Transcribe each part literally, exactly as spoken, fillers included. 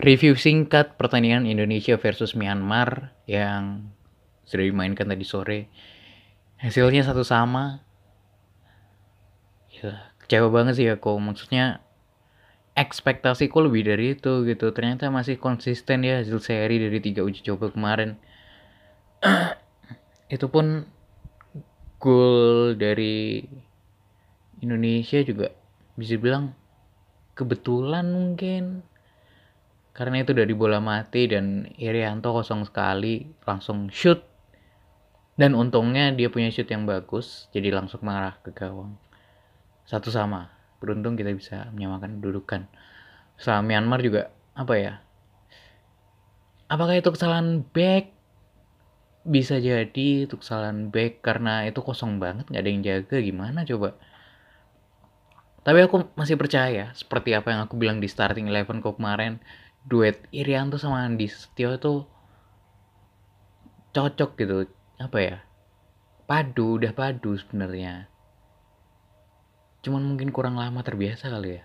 Review singkat pertandingan Indonesia versus Myanmar yang sudah dimainkan tadi sore. Hasilnya satu sama. Ya, kecewa banget sih aku. Maksudnya ekspektasiku lebih dari itu gitu. Ternyata masih konsisten ya hasil seri dari tiga uji coba kemarin. Itu pun gol dari Indonesia juga bisa bilang kebetulan mungkin. Karena itu dari bola mati dan Irianto kosong sekali langsung shoot. Dan untungnya dia punya shoot yang bagus jadi langsung mengarah ke gawang. Satu sama. Beruntung kita bisa menyamakan kedudukan. Soal Myanmar juga apa ya? Apakah itu kesalahan back? Bisa jadi itu kesalahan back karena itu kosong banget, nggak ada yang jaga, gimana coba. Tapi aku masih percaya, seperti apa yang aku bilang di starting eleven kok kemarin, duet Irianto sama Andi Setio itu cocok gitu, apa ya, padu, udah padu sebenarnya. Cuman mungkin kurang lama terbiasa kali ya.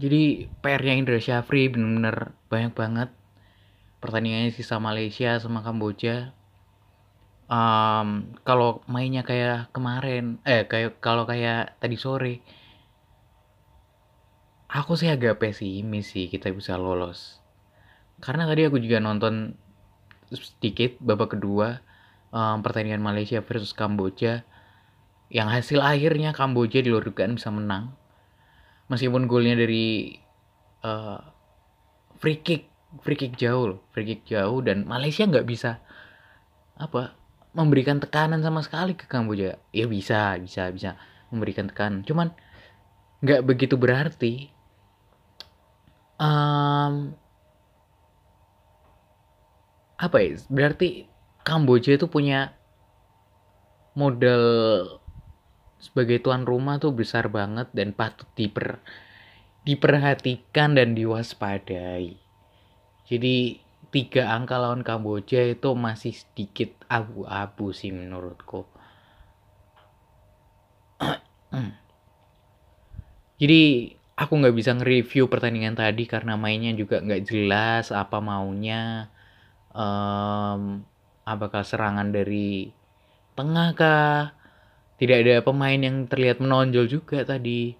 Jadi P R-nya Indra Sjafri bener-bener banyak banget. Pertandingannya sisa Malaysia sama Kamboja. Um, kalau mainnya kayak kemarin, eh kayak kalau kayak tadi sore, aku sih agak pesimis sih kita bisa lolos. Karena tadi aku juga nonton sedikit babak kedua um, pertandingan Malaysia versus Kamboja, yang hasil akhirnya Kamboja di luar dugaan bisa menang, meskipun golnya dari uh, free kick. Free kick jauh loh, free kick jauh, dan Malaysia nggak bisa apa memberikan tekanan sama sekali ke Kamboja. Ya bisa, bisa, bisa memberikan tekanan, cuman nggak begitu berarti. Um, apa ya? Berarti Kamboja itu punya modal sebagai tuan rumah tuh besar banget dan patut diper diperhatikan dan diwaspadai. Jadi tiga angka lawan Kamboja itu masih sedikit abu-abu sih menurutku. Jadi aku nggak bisa nge-review pertandingan tadi karena mainnya juga nggak jelas apa maunya. Um, apakah serangan dari tengah kah? Tidak ada pemain yang terlihat menonjol juga tadi.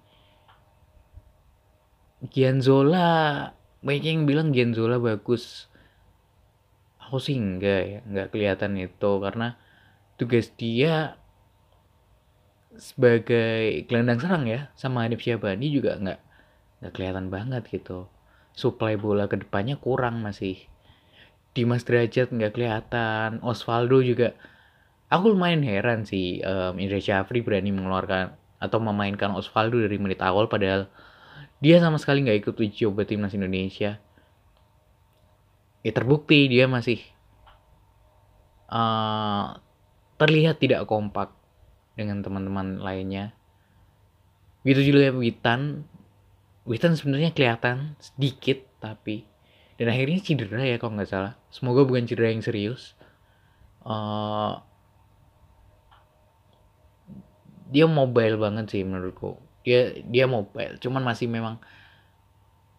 Gianzola... Banyak yang bilang Gianzola bagus. Aku sih enggak ya, enggak kelihatan itu karena tugas dia sebagai gelandang serang ya, sama Adip Shabani juga enggak enggak kelihatan banget gitu. Suplai bola ke depannya kurang masih. Dimas Drajat enggak kelihatan, Osvaldo juga. Aku lumayan heran sih um, Indra Sjafri berani mengeluarkan atau memainkan Osvaldo dari menit awal padahal dia sama sekali nggak ikut uji coba timnas Indonesia. Ya terbukti dia masih uh, terlihat tidak kompak dengan teman-teman lainnya. Gitu juga Witan. Witan sebenarnya kelihatan sedikit tapi dan akhirnya cedera ya kalau nggak salah. Semoga bukan cedera yang serius. Uh, dia mobile banget sih menurutku. Dia, dia mobile, cuman masih memang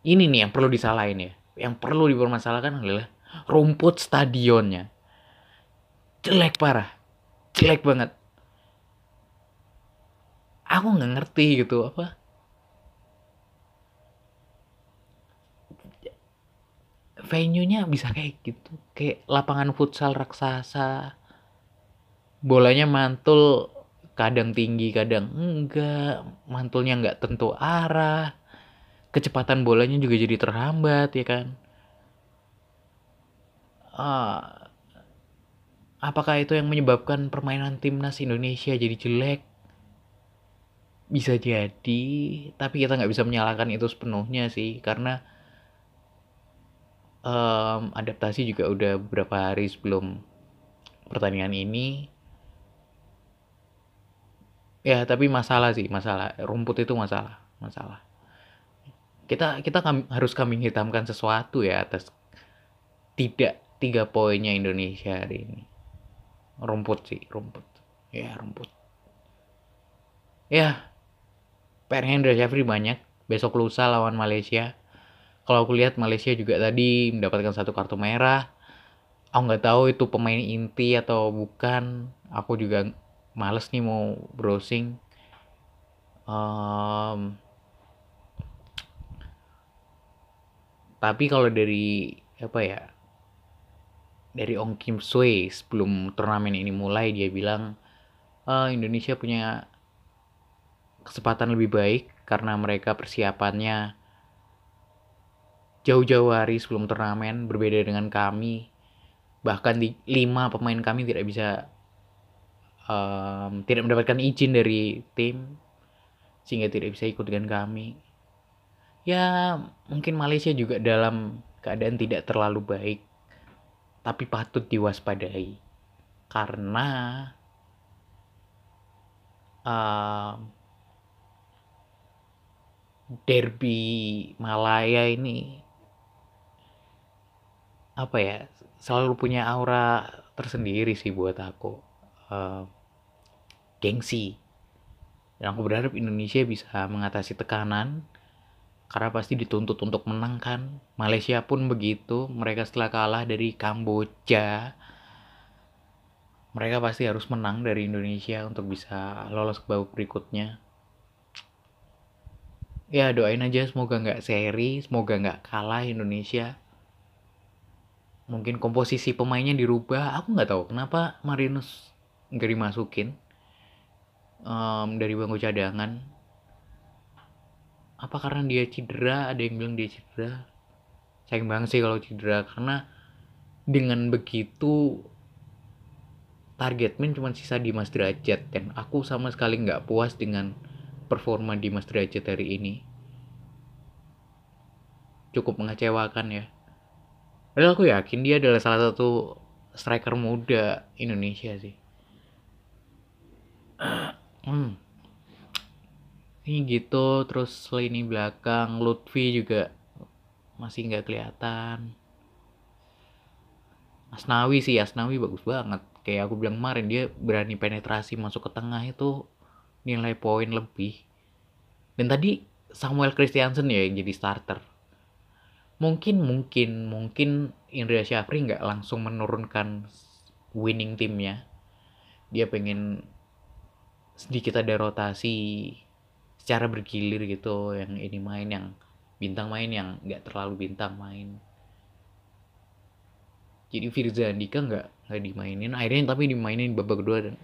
ini nih yang perlu disalahin ya. Yang perlu dipermasalahkan adalah rumput stadionnya. Jelek parah, jelek banget. Aku nggak ngerti gitu apa. Venue-nya bisa kayak gitu, kayak lapangan futsal raksasa. Bolanya mantul. Kadang tinggi, kadang enggak. Mantulnya enggak tentu arah. Kecepatan bolanya juga jadi terhambat, ya kan? Uh, apakah itu yang menyebabkan permainan timnas Indonesia jadi jelek? Bisa jadi. Tapi kita nggak bisa menyalahkan itu sepenuhnya sih. Karena um, adaptasi juga udah beberapa hari sebelum pertandingan ini. Ya, tapi masalah sih, masalah. Rumput itu masalah, masalah. Kita kita kam, harus kambing hitamkan sesuatu ya atas tidak tiga poinnya Indonesia hari ini. Rumput sih, rumput. Ya, rumput. Ya, P R Indra Sjafri banyak, besok lusa lawan Malaysia. Kalau aku lihat Malaysia juga tadi mendapatkan satu kartu merah. Aku nggak tahu itu pemain inti atau bukan. Aku juga males nih mau browsing. Um, tapi kalau dari apa ya? Dari Ong Kim Swee sebelum turnamen ini mulai, dia bilang e, Indonesia punya kesempatan lebih baik karena mereka persiapannya jauh-jauh hari sebelum turnamen, berbeda dengan kami. Bahkan di lima pemain kami tidak bisa um, tidak mendapatkan izin dari tim sehingga tidak bisa ikut dengan kami. Ya mungkin Malaysia juga dalam keadaan tidak terlalu baik, tapi patut diwaspadai karena um, derby Malaya ini apa ya, selalu punya aura tersendiri sih buat aku, uh, gengsi. Dan aku berharap Indonesia bisa mengatasi tekanan karena pasti dituntut untuk menang kan. Malaysia pun begitu, mereka setelah kalah dari Kamboja, mereka pasti harus menang dari Indonesia untuk bisa lolos ke babak berikutnya. Ya doain aja semoga nggak seri, semoga nggak kalah Indonesia. Mungkin komposisi pemainnya dirubah. Aku nggak tahu kenapa Marinus nggak dimasukin um, dari bangku cadangan. Apa karena dia cedera? Ada yang bilang dia cedera. Sayang banget sih kalau cedera, karena dengan begitu target man cuma sisa Dimas Drajat, dan aku sama sekali nggak puas dengan performa Dimas Drajat hari ini. Cukup mengecewakan ya. Padahal aku yakin dia adalah salah satu striker muda Indonesia sih. Hmm. Ini gitu, terus lini belakang Lutfi juga masih nggak kelihatan. Asnawi sih, Asnawi bagus banget. Kayak aku bilang kemarin, dia berani penetrasi masuk ke tengah itu nilai poin lebih. Dan tadi Samuel Christiansen ya yang jadi starter. Mungkin, mungkin, mungkin Indra Sjafri nggak langsung menurunkan winning timnya. Dia pengen sedikit ada rotasi secara bergilir gitu. Yang ini main, yang bintang main, yang nggak terlalu bintang main. Jadi Firzandika nggak nggak dimainin. Akhirnya tapi dimainin babak kedua dan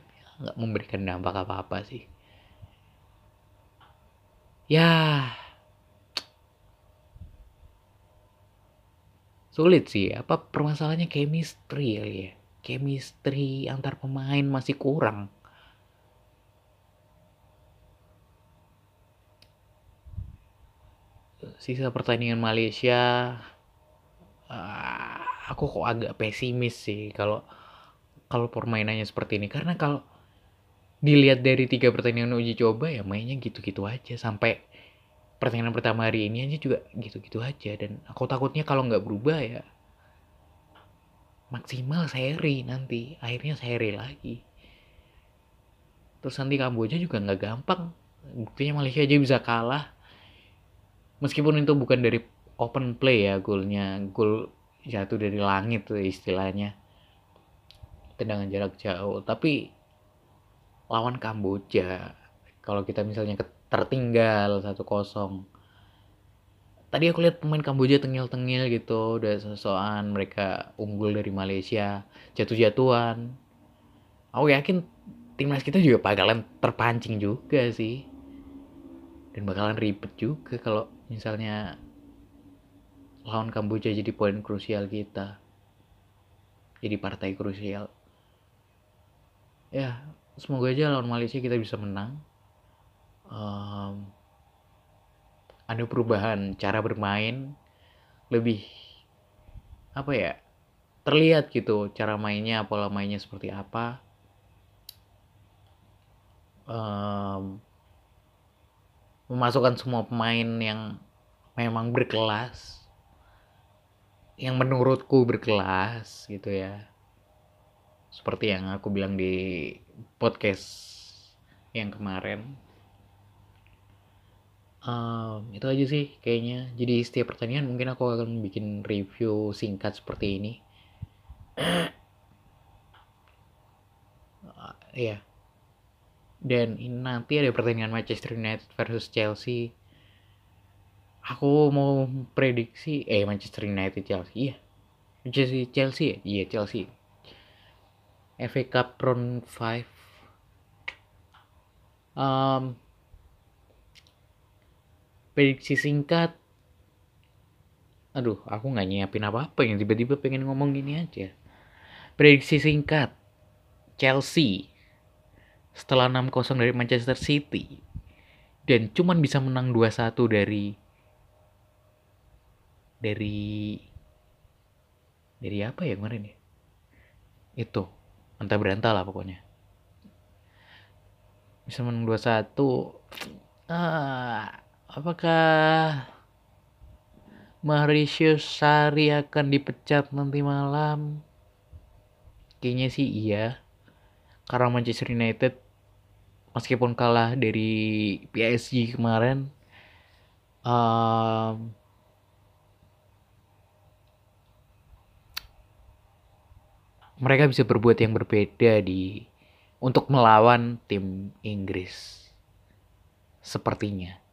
nggak memberikan dampak apa-apa sih. Ya... sulit sih, apa permasalahannya chemistry ya, chemistry antar pemain masih kurang. Sisa pertandingan Malaysia, uh, aku kok agak pesimis sih kalau kalau permainannya seperti ini, karena kalau dilihat dari tiga pertandingan uji coba ya mainnya gitu-gitu aja, sampai pertandingan pertama hari ini aja juga gitu-gitu aja. Dan aku takutnya kalau nggak berubah ya maksimal seri nanti, akhirnya seri lagi. Terus nanti Kamboja juga nggak gampang, buktinya Malaysia aja bisa kalah meskipun itu bukan dari open play ya, golnya gol jatuh dari langit tuh istilahnya, tendangan jarak jauh. Tapi lawan Kamboja kalau kita misalnya ke tertinggal satu kosong. Tadi aku lihat pemain Kamboja tengil-tengil gitu, udah sosokan mereka unggul dari Malaysia, jatuh-jatuhan. Aku yakin timnas kita juga bakalan terpancing juga sih. Dan bakalan ribet juga kalau misalnya lawan Kamboja jadi poin krusial kita. Jadi partai krusial. Ya, semoga aja lawan Malaysia kita bisa menang. Um, ada perubahan cara bermain, lebih apa ya, terlihat gitu cara mainnya, pola mainnya seperti apa. Um, memasukkan semua pemain yang memang berkelas, yang menurutku berkelas gitu ya, seperti yang aku bilang di podcast yang kemarin. Um, itu aja sih kayaknya. Jadi setiap pertandingan mungkin aku akan bikin review singkat seperti ini. uh, Iya. Dan ini nanti ada pertandingan Manchester United versus Chelsea. Aku mau prediksi Eh Manchester United Chelsea Iya Chelsea Chelsea ya? Iya Chelsea F A Cup Round lima. Um Prediksi singkat. Aduh, aku gak nyiapin apa-apa yang tiba-tiba pengen ngomong gini aja. Prediksi singkat. Chelsea setelah enam kosong dari Manchester City. Dan cuman bisa menang dua satu dari... Dari... Dari apa ya kemarin ya? Itu. Entah berantah lah pokoknya. Bisa menang dua satu. Ah... Apakah Mauricio Sari akan dipecat nanti malam? Kayaknya sih iya. Karena Manchester United meskipun kalah dari P S G kemarin, um, mereka bisa berbuat yang berbeda di untuk melawan tim Inggris. Sepertinya.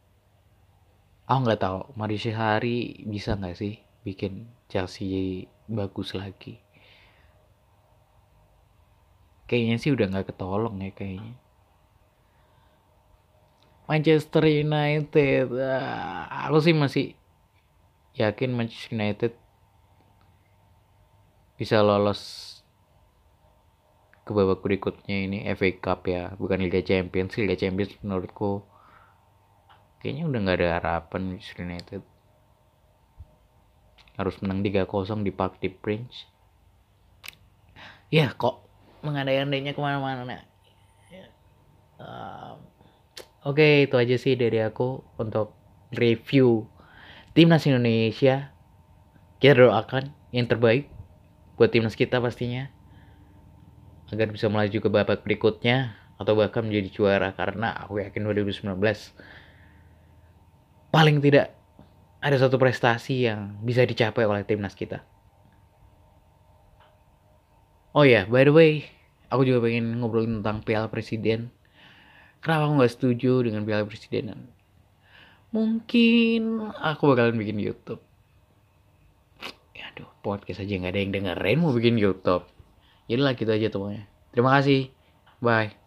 Aku oh, nggak tahu Mauricio Sari bisa nggak sih bikin Chelsea bagus lagi. Kayaknya sih udah nggak ketolong ya kayaknya. Manchester United, aku sih masih yakin Manchester United bisa lolos ke babak berikutnya ini F A Cup ya, bukan Liga Champions. Liga Champions menurutku kayaknya udah gak ada harapan Manchester United. Harus menang tiga kosong di Park de Prince. Ya kok mengandai-andainya kemana-mana. Uh, Oke okay, itu aja sih dari aku untuk review Timnas Indonesia. Kita doakan yang terbaik buat timnas kita pastinya. Agar bisa melaju ke babak berikutnya. Atau bahkan menjadi juara. Karena aku yakin dua ribu sembilan belas... paling tidak ada satu prestasi yang bisa dicapai oleh timnas kita. Oh ya, yeah, by the way, aku juga pengen ngobrolin tentang Piala Presiden. Kenapa aku nggak setuju dengan Piala Presiden? Mungkin aku bakalan bikin YouTube. Ya, aduh, podcast aja nggak ada yang dengerin mau bikin YouTube. Jadilah gitu aja temannya. Terima kasih, bye.